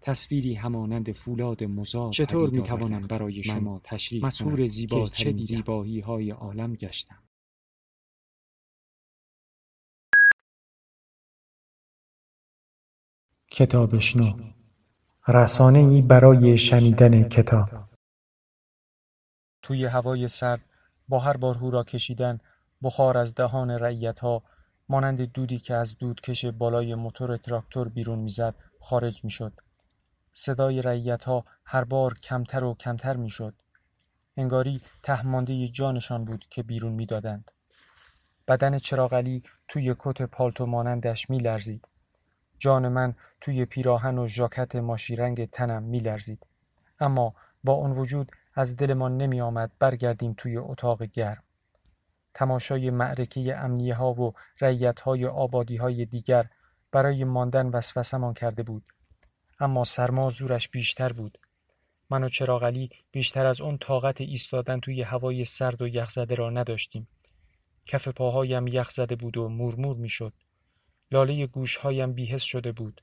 تصویری همانند فولاد مزار. چطور میتوانم برای شما تشریح کنم مسحور زیباترین زیبایی های عالم گشتم؟ کتابشنو، رسانه‌ای برای شنیدن کتاب. توی هوای سرد با هر بار هورا کشیدن بخار از دهان رعیت‌ها مانند دودی که از دودکش بالای موتور تراکتور بیرون میزد خارج میشد. صدای رعیت‌ها هر بار کمتر و کمتر می‌شد. انگاری تهمانده جانشان بود که بیرون می‌دادند. بدن چراغلی توی کت پالتو مانندش می‌لرزید. جان من توی پیراهن و ژاکت ماشی رنگ تنم می‌لرزید. اما با اون وجود از دلمان نمی‌آمد برگردیم توی اتاق گرم. تماشای معرکه امنیه‌ها و رعیت‌های آبادی‌های دیگر برای ماندن وسوسه‌مان کرده بود. اما سرما زورش بیشتر بود. من و چراغلی بیشتر از اون طاقت ایستادن توی هوای سرد و یخزده را نداشتیم. کف پاهایم یخزده بود و مورمور می شد. لاله گوشهایم بی‌حس شده بود.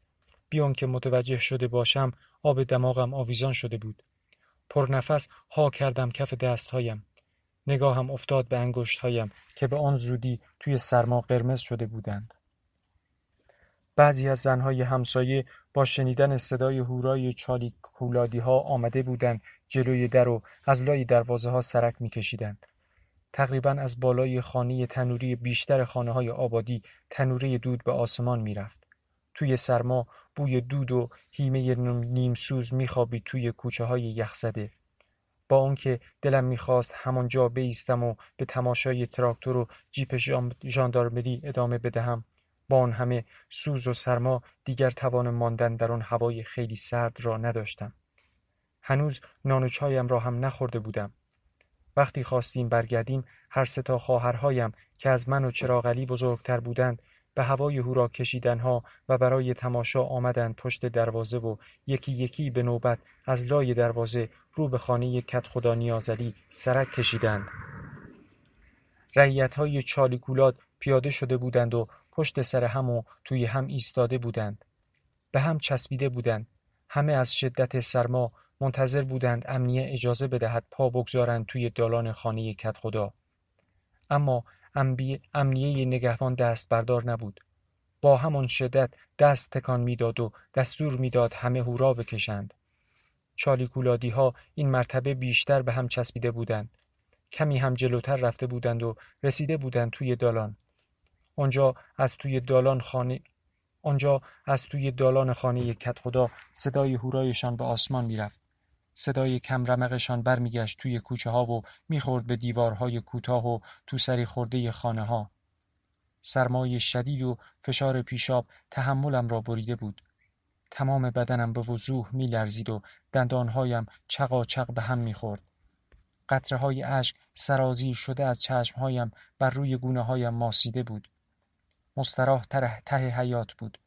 بیان که متوجه شده باشم آب دماغم آویزان شده بود. پرنفس ها کردم کف دستهایم. نگاهم افتاد به انگشتهایم که به آن زودی توی سرما قرمز شده بودند. بعضی از زنهای همسایه با شنیدن صدای هورای چالیک کولادی ها آمده بودند جلوی در و از لای دروازه ها سرک می کشیدند. تقریباً از بالای خانه تنوری بیشتر خانه های آبادی تنوری دود به آسمان می رفت. توی سرما بوی دود و هیمه نیمسوز می خوابید توی کوچه های یخزده. با آنکه دلم می خواست همانجا بایستم و به تماشای تراکتور و جیپ ژاندارمری ادامه بدهم، با آن همه سوز و سرما دیگر توان ماندن در آن هوای خیلی سرد را نداشتم. هنوز نان و چایم را هم نخورده بودم. وقتی خواستیم برگردیم هر سه تا خواهرهایم که از من و چراغلی بزرگتر بودند به هوای هورا کشیدنها و برای تماشا آمدند پشت دروازه و یکی یکی به نوبت از لای دروازه رو به خانه کدخدا نیازعلی سرک کشیدند. رعیت‌های چالیکولاد پیاده شده بودند و پشت سر هم و توی هم ایستاده بودند. به هم چسبیده بودند. همه از شدت سرما منتظر بودند امنیه اجازه بدهد پا بگذارند توی دالان خانه کدخدا. اما امنیه نگهبان دست بردار نبود. با همان شدت دست تکان میداد و دستور میداد همه هورا بکشند. چالیکولادی ها این مرتبه بیشتر به هم چسبیده بودند. کمی هم جلوتر رفته بودند و رسیده بودند توی دالان. آنجا از توی دالان خانه کدخدا صدای هورایشان به آسمان میرفت. صدای کم رمقشان برمیگشت توی کوچه ها و میخورد به دیوارهای کوتاه و تو سری خورده خانه ها. سرمای شدید و فشار پیشاب تحملم را بریده بود. تمام بدنم به وضوح میلرزید و دندانهایم چقاچق به هم میخورد. قطره های اشک سرازیر شده از چشمهایم بر روی گونه هایم ماسیده بود. مستراح ته حیات بود.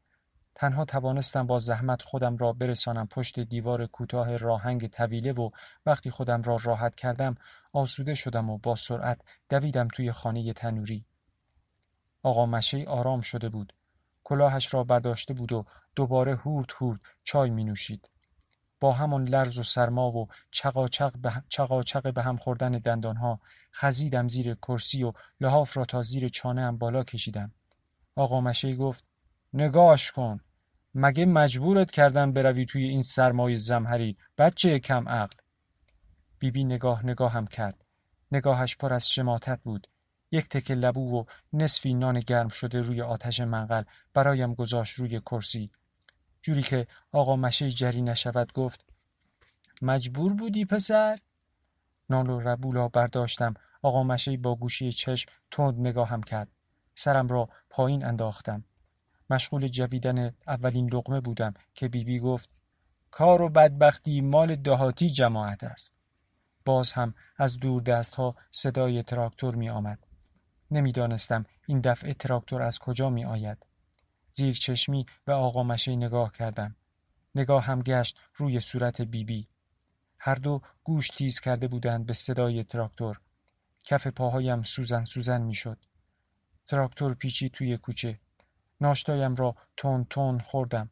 تنها توانستم با زحمت خودم را برسانم پشت دیوار کوتاه راهنگ طویله و وقتی خودم را راحت کردم آسوده شدم و با سرعت دویدم توی خانه تنوری. آقا مشی آرام شده بود. کلاهش را برداشته بود و دوباره هورد هورد چای می نوشید. با همان لرز و سرما و چقاچق به هم خوردن دندانها خزیدم زیر کرسی و لحاف را تا زیر چانه ام بالا کشیدم. آقا مشی گفت نگاش کن، مگه مجبورت کردن بروی توی این سرمای زمهری بچه کم عقل؟ بیبی نگاهم کرد. نگاهش پر از شماتت بود. یک تکه لبو و نصفی نان گرم شده روی آتش منقل برایم گذاشت روی کرسی. جوری که آقا مشه جری نشود گفت: مجبور بودی پسر؟ نان و ربولا برداشتم. آقا مشه با گوشی چشم تند نگاهم کرد. سرم را پایین انداختم. مشغول جویدن اولین لقمه بودم که بیبی گفت: کار و بدبختی مال دهاتی جماعت است. باز هم از دور دست ها صدای تراکتور می آمد. نمی دانستم این دفعه تراکتور از کجا می آید. زیر چشمی به آقا مشه نگاه کردم. نگاه هم گشت روی صورت بیبی. هر دو گوش تیز کرده بودند به صدای تراکتور. کف پاهایم سوزن سوزن می شد. تراکتور پیچی توی کوچه. ناشتایم را تون تون خوردم.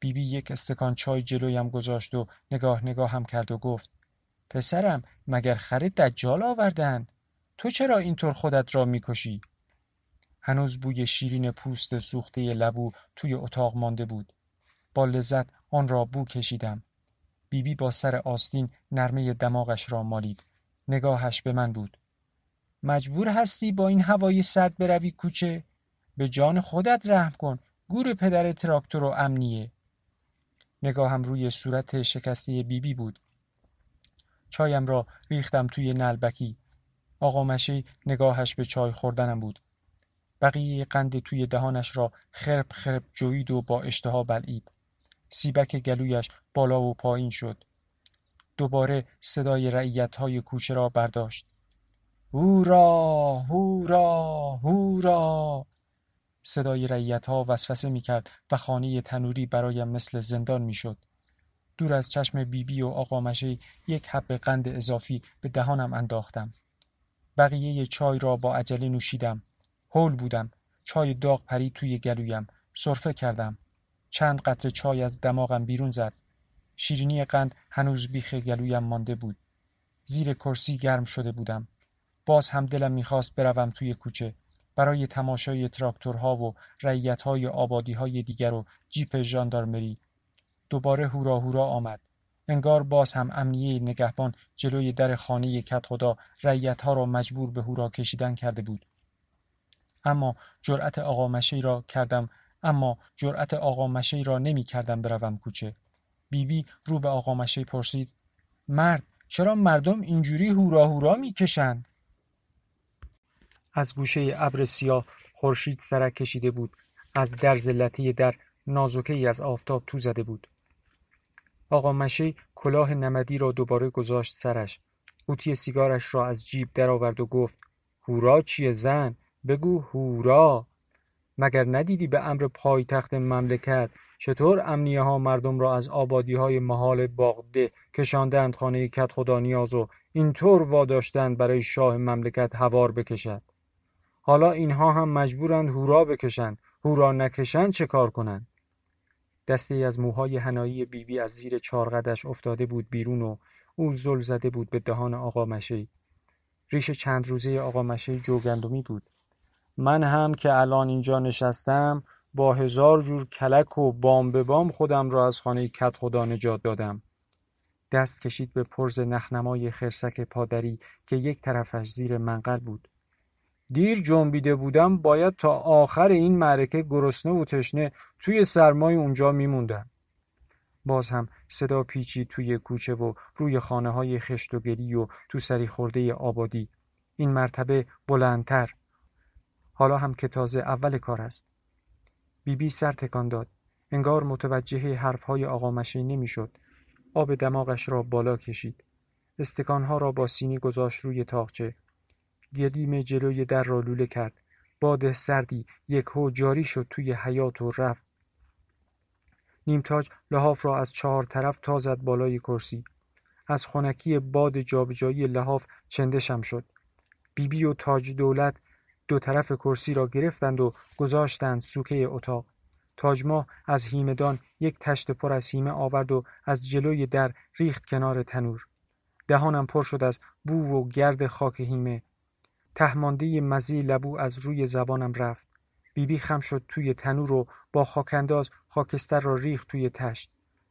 بیبی یک استکان چای جلویم گذاشت و نگاه هم کرد و گفت: پسرم، مگر خرید دجال آوردن؟ تو چرا اینطور خودت را میکشی؟ هنوز بوی شیرین پوست سوخته لبو توی اتاق مانده بود. با لذت آن را بو کشیدم. بیبی با سر آستین نرمه دماغش را مالید. نگاهش به من بود. مجبور هستی با این هوای سرد بروی کوچه؟ به جان خودت رحم کن. گور پدر تراکتور و امنیه. نگاهم روی صورت شکسته بیبی بود. چایم را ریختم توی نلبکی. آقا مشی نگاهش به چای خوردنم بود. بقیه قند توی دهانش را خرب خرب جوید و با اشتها بلعید. سیبک گلویش بالا و پایین شد. دوباره صدای رعیت‌های کوچه را برداشت. هورا هورا هورا. صدای رعیت‌ها وسوسه می‌کرد و خانه تنوری برایم مثل زندان می‌شد. دور از چشم بیبی و آقا مشه یک حب قند اضافی به دهانم انداختم. بقیه چای را با عجله نوشیدم. هول بودم. چای داغ پرید توی گلویم. سرفه کردم. چند قطره چای از دماغم بیرون زد. شیرینی قند هنوز بیخ گلویم مانده بود. زیر کرسی گرم شده بودم. باز هم دلم می‌خواست بروم توی کوچه برای تماشای تراکتورها و رعیت‌های آبادی‌های دیگر و جیپ ژاندارمری. دوباره هورا هورا آمد. انگار باز هم امنیه نگهبان جلوی در خانه کدخدا رعیت‌ها را مجبور به هورا کشیدن کرده بود. اما جرأت آقا مشی را کردم نمی‌کردم بروم کوچه. بیبی رو به آقا مشی پرسید: مرد، چرا مردم اینجوری هورا هورا می‌کشند؟ از گوشه ابر سیاه خورشید سرک کشیده بود. از درز لطه در نازکه‌ای از آفتاب تو زده بود. آقا مشه کلاه نمدی را دوباره گذاشت سرش. قوطی سیگارش را از جیب درآورد و گفت: هورا چیه زن؟ بگو هورا. مگر ندیدی به امر پایتخت مملکت چطور امنیه ها مردم را از آبادی های محال باغده کشاندند خانه کدخدا نیاز و اینطور واداشتند برای شاه مملکت هوار بکشد؟ حالا اینها هم مجبورند هورا بکشند. هورا نکشند چه کار کنند؟ دستی از موهای حنایی بیبی از زیر چارقدش افتاده بود بیرون و او زل زده بود به دهان آقا مشه. ریش چند روزه آقا مشه جوگندمی بود. من هم که الان اینجا نشستم با 1000 جور کلک و بام به بام خودم را از خانه کدخدا نجات دادم. دست کشید به پرز نخنمای خرسک پادری که یک طرفش زیر منقل بود. دیر جنبیده بودم، باید تا آخر این معرکه گرسنه و تشنه توی سرمای اونجا میموندم. باز هم صدا پیچی توی کوچه و روی خانه های خشت و گلی و تو سری خورده آبادی. این مرتبه بلندتر. حالا هم که تازه اول کار است. بیبی سر تکان داد. انگار متوجه حرفهای آقا مشه نمیشد. آب دماغش را بالا کشید. استکانها را با سینی گذاشت روی تاقچه. گلیم جلوی در را لوله کرد. باد سردی یکهو جاری شد توی حیاط و رفت. نیمتاج لحاف را از 4 طرف تا زد بالای کرسی. از خنکی باد جابجایی لحاف چندشم شد. بیبی و تاج دولت دو طرف کرسی را گرفتند و گذاشتند سوکه اتاق. تاجما از هیمدان یک تشت پر از هیمه آورد و از جلوی در ریخت کنار تنور. دهانم پر شد از بو و گرد خاک هیمه. تهمانده مزی لبو از روی زبانم رفت. بیبی خم شد توی تنور و با خاکنداز خاکستر را ریخت توی تشت.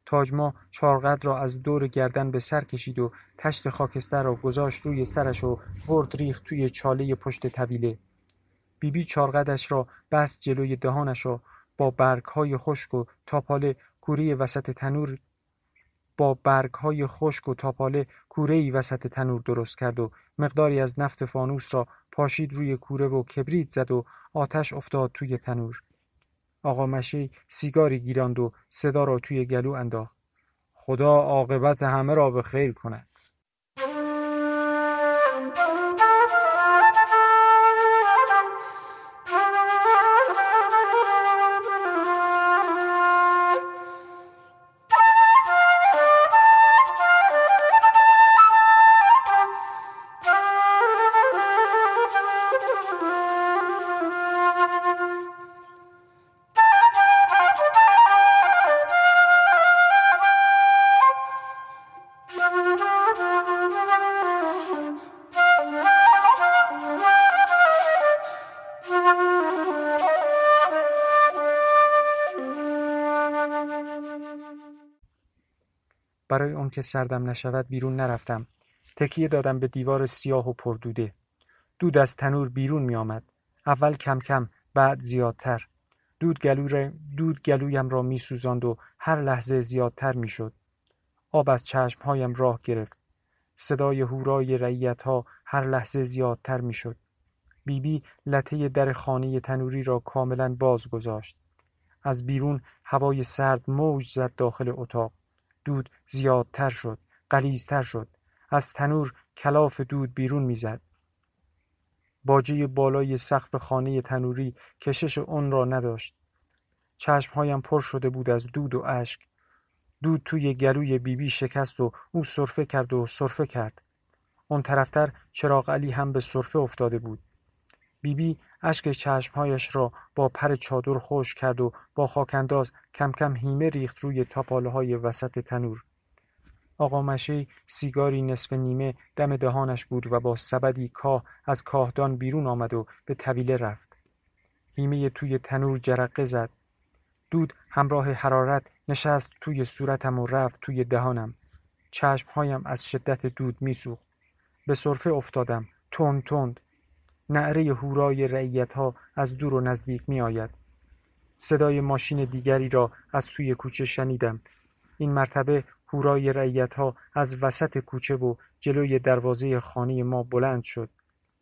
تاجما چارقد را از دور گردن به سر کشید و تشت خاکستر را گذاشت روی سرش و ورد ریخت توی چاله پشت طویله. بیبی چارقدش را بست جلوی دهانش را با برگ‌های خشک و تاپاله کوره‌ای وسط تنور درست کرد و مقداری از نفت فانوس را پاشید روی کوره و کبریت زد و آتش افتاد توی تنور. آقا مشی سیگاری گیراند و صدا را توی گلو انداخت: خدا عاقبت همه را به خیر کند. برای اون که سردم نشود بیرون نرفتم. تکیه دادم به دیوار سیاه و پردوده. دود از تنور بیرون می آمد. اول کم کم، بعد زیادتر. دود گلویم را می سوزاند و هر لحظه زیادتر می شد. آب از چشمهایم راه گرفت. صدای هورای رعیت ها هر لحظه زیادتر می شد. بیبی لطه در خانه تنوری را کاملا باز گذاشت. از بیرون هوای سرد موج زد داخل اتاق. دود زیادتر شد، غلیظتر شد. از تنور کلاف دود بیرون میزد. باجه بالای سقف خانه تنوری کشش اون را نداشت. چشمهایم پر شده بود از دود و اشک. دود توی گلوی بیبی شکست و او سرفه کرد. اون طرفتر چراغ علی هم به سرفه افتاده بود. بیبی اشک چشمهایش را با پر چادر خشک کرد و با خاک‌انداز کم کم هیمه ریخت روی تاپاله‌های وسط تنور. آقا مشی سیگاری نصف نیمه دم دهانش بود و با سبدی کاه از کاهدان بیرون آمد و به طویله رفت. هیمه توی تنور جرقه زد. دود همراه حرارت نشست توی صورتم و رفت توی دهانم. چشمهایم از شدت دود می‌سوخت. به سرفه افتادم، تند تند. نعره هورای رعیت‌ها از دور و نزدیک می‌آید. صدای ماشین دیگری را از توی کوچه شنیدم. این مرتبه هورای رعیت‌ها از وسط کوچه و جلوی دروازه خانه ما بلند شد.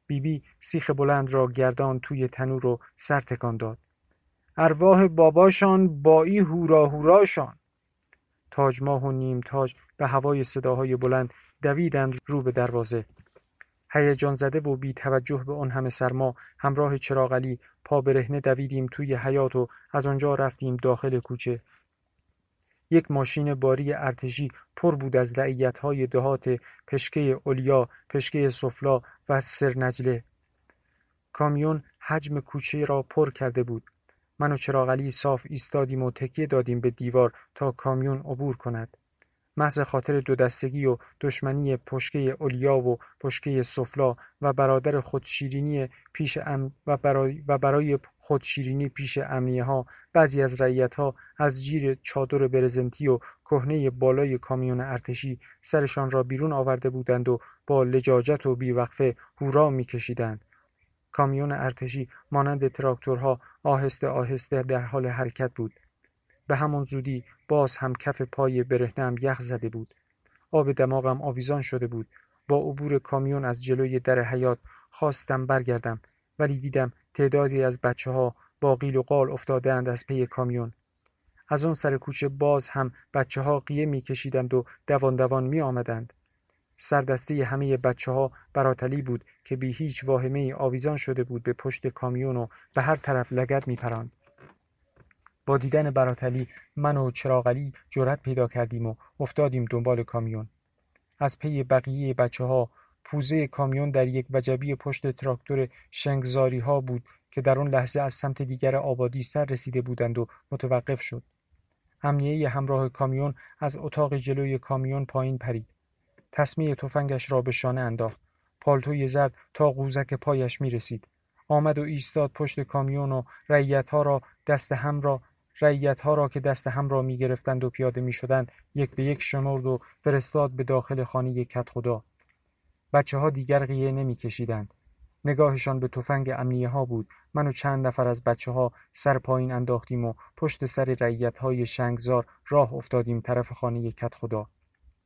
بیبی سیخ بلند را گردان توی تنور و سر تکان داد. ارواح باباشان با این هورا هوراشان. تاج ماه و نیم تاج به هوای صداهای بلند دویدند رو به دروازه. هیجان زده و بی توجه به آن همه سرما همراه چراغ علی پا برهنه دویدیم توی حیاط و از آنجا رفتیم داخل کوچه. یک ماشین باری ارتشی پر بود از رعیت‌های دهات پشکه اولیا، پشکه سفلا و سرنجله. کامیون حجم کوچه را پر کرده بود. من و چراغ علی صاف ایستادیم و تکیه دادیم به دیوار تا کامیون عبور کند. محض خاطر دو دستگی و دشمنی پشکه اولیا و پشکه سفلا و برای خودشیرینی پیش امنیه ها، بعضی از رعیت ها از جیر چادر برزنتی و کهنه بالای کامیون ارتشی سرشان را بیرون آورده بودند و با لجاجت و بیوقفه هورا می کشیدند. کامیون ارتشی مانند تراکتورها آهسته آهسته در حال حرکت بود. به همان زودی باز هم کف پای برهنم یخ زده بود. آب دماغم آویزان شده بود. با عبور کامیون از جلوی در حیاط خواستم برگردم، ولی دیدم تعدادی از بچه‌ها با قیل و قال افتادند از پی کامیون. از اون سر کوچه باز هم بچه‌ها قیه می‌کشیدند و دوان دوان می‌آمدند. سردسته همه بچه‌ها براتلی بود که بی هیچ واهمه‌ای آویزان شده بود به پشت کامیون و به هر طرف لگد می‌پراند. با دیدن براتلی من و چراغ علی جرأت پیدا کردیم و افتادیم دنبال کامیون. از پی بقیه بچه‌ها پوزه کامیون در یک وجبی پشت تراکتور شنگزاری‌ها بود که در اون لحظه از سمت دیگر آبادی سر رسیده بودند و متوقف شد. امنیه همراه کامیون از اتاق جلوی کامیون پایین پرید. تسمه تفنگش را به شانه انداخت. پالتوی زرد تا قوزک پایش می‌رسید. آمد و ایستاد پشت کامیون و رعیت‌ها را دست هم را رعیت‌ها را که دست هم را می‌گرفتند و پیاده می‌شدند یک به یک شمرد و فرستاد به داخل خانه کدخدا. بچه‌ها دیگر قیه نمی‌کشیدند. نگاهشان به تفنگ امنیه‌ها بود. من و چند نفر از بچه‌ها سر پایین انداختیم و پشت سر رعیت‌های شنگزار راه افتادیم طرف خانه کدخدا.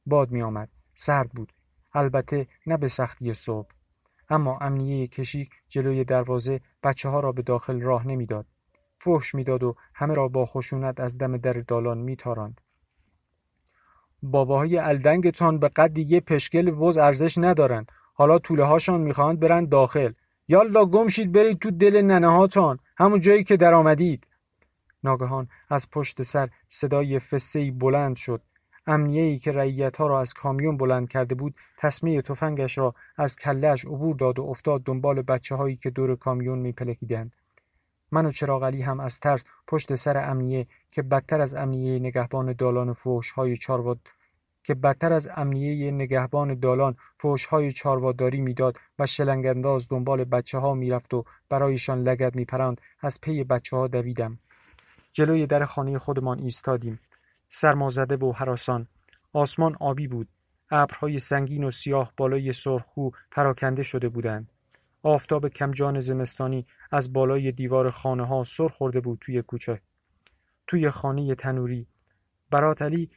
باد می‌آمد. سرد بود. البته نه به سختی صبح. اما امنیه کشیک جلوی دروازه بچه‌ها را به داخل راه نمی‌داد. فحش می‌داد و همه را با خشونت از دم در دالان می‌تاراند. باباهای الدنگتان به قد یه پشگل بز ارزش ندارند. حالا توله هاشان می‌خواهند برند داخل. یالا گم شید برید تو دل ننه‌هاتان، همون جایی که در آمدید. ناگهان از پشت سر صدای فسه‌ای بلند شد. امنیه‌ای که رعیت‌ها را از کامیون بلند کرده بود، تسمه تفنگش را از کله‌اش عبور داد و افتاد دنبال بچه‌هایی که دور کامیون می‌پلکیدند. من و چراغعلی هم از ترس که بدتر از امنیه نگهبان دالان فحش‌های چارواداری میداد و شلنگ‌انداز دنبال بچه‌ها میرفت و برایشان لگد میپراند، از پی بچه‌ها دویدم. جلوی در خانه خودمان ایستادیم، سرمازده و هراسان. آسمان آبی بود. ابرهای سنگین و سیاه بالای سرخو پراکنده شده بودند. آفتاب کمجان زمستانی از بالای دیوار خانه‌ها سر خورده بود توی کوچه. توی خانه تنوری برات علی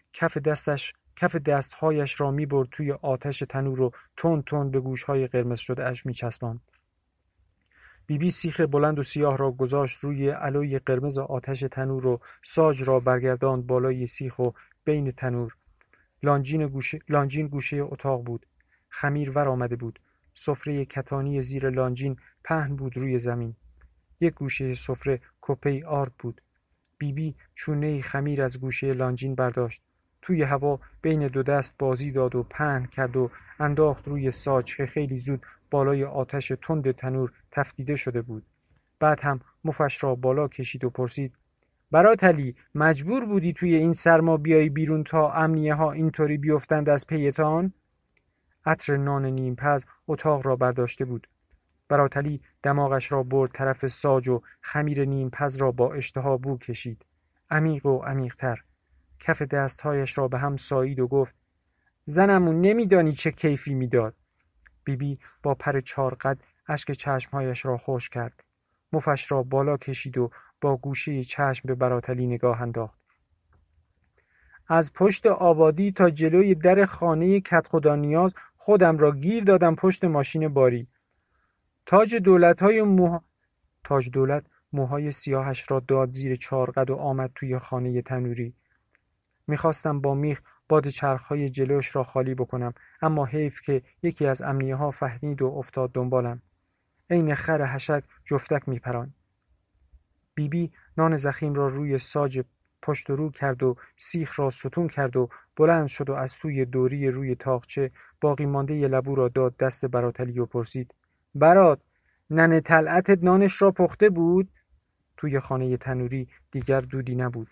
کف دستهایش را می‌برد توی آتش تنور و تون تون به گوش‌های قرمز شده اش می‌چسباند. بیبی سیخ بلند و سیاه را گذاشت روی علوی قرمز آتش تنور و ساج را برگرداند بالای سیخ و بین تنور. لانجین گوشه اتاق بود. خمیر ور آمده بود. سفره کتانی زیر لانجین پهن بود روی زمین. یک گوشه سفره کپه آرد بود. بیبی چونه خمیر از گوشه لانجین برداشت. توی هوا بین دو دست بازی داد و پهن کرد و انداخت روی ساج که خیلی زود بالای آتش تند تنور تفتیده شده بود. بعد هم مفش را بالا کشید و پرسید: برات علی، مجبور بودی توی این سرما بیایی بیرون تا امنیه ها اینطوری بیفتند از پیتان؟ عطر نان نیمپز اتاق را برداشته بود. برات علی دماغش را برد طرف ساج و خمیر نیمپز را با اشتها بو کشید، عمیق و عمیق‌تر. کف دستهایش را به هم سایید و گفت: زنمون نمیدانی چه کیفی میداد. بیبی با پر چارقد اشک چشمهایش را خشک کرد. مفش را بالا کشید و با گوشه چشم به برات علی نگاه انداخت. از پشت آبادی تا جلوی در خانه کدخدا نیاز خودم را گیر دادم پشت ماشین باری. تاج دولت موهای سیاهش را داد زیر چارقد و آمد توی خانه تنوری. میخواستم با میخ باد چرخهای جلوش را خالی بکنم، اما حیف که یکی از امنیه ها فهمید و افتاد دنبالم. عین خر حشک جفتک میپران. بیبی نان زخیم را روی ساج پشت رو کرد و سیخ را ستون کرد و بلند شد و از توی دوری روی تاقچه باقی مانده ی لبو را داد دست برات علی و پرسید: برات، ننه طلعتت نانش را پخته بود؟ توی خانه تنوری دیگر دودی نبود.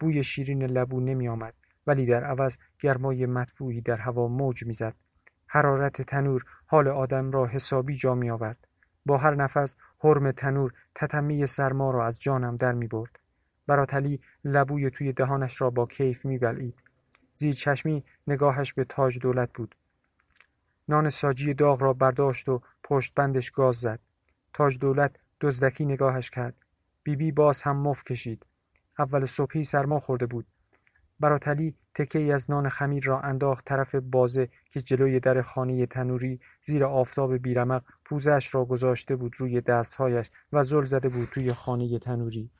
بوی شیرین لبو نمی آمد، ولی در عوض گرمای مطبوعی در هوا موج می زد. حرارت تنور حال آدم را حسابی جا می آورد. با هر نفس حرم تنور تتمی سرما را از جانم در می برد. برات علی لبوی توی دهانش را با کیف می بلعید. زیر چشمی نگاهش به تاج دولت بود. نان ساجی داغ را برداشت و پشت بندش گاز زد. تاج دولت دزدکی نگاهش کرد. بیبی باز هم مف کشید. اول صبحی سرما خورده بود. برات علی تکه‌ای از نان خمیر را انداخت طرف بازه که جلوی در خانه تنوری زیر آفتاب بیرمق پوزش را گذاشته بود روی دستهایش و زل زده بود توی خانه تنوری.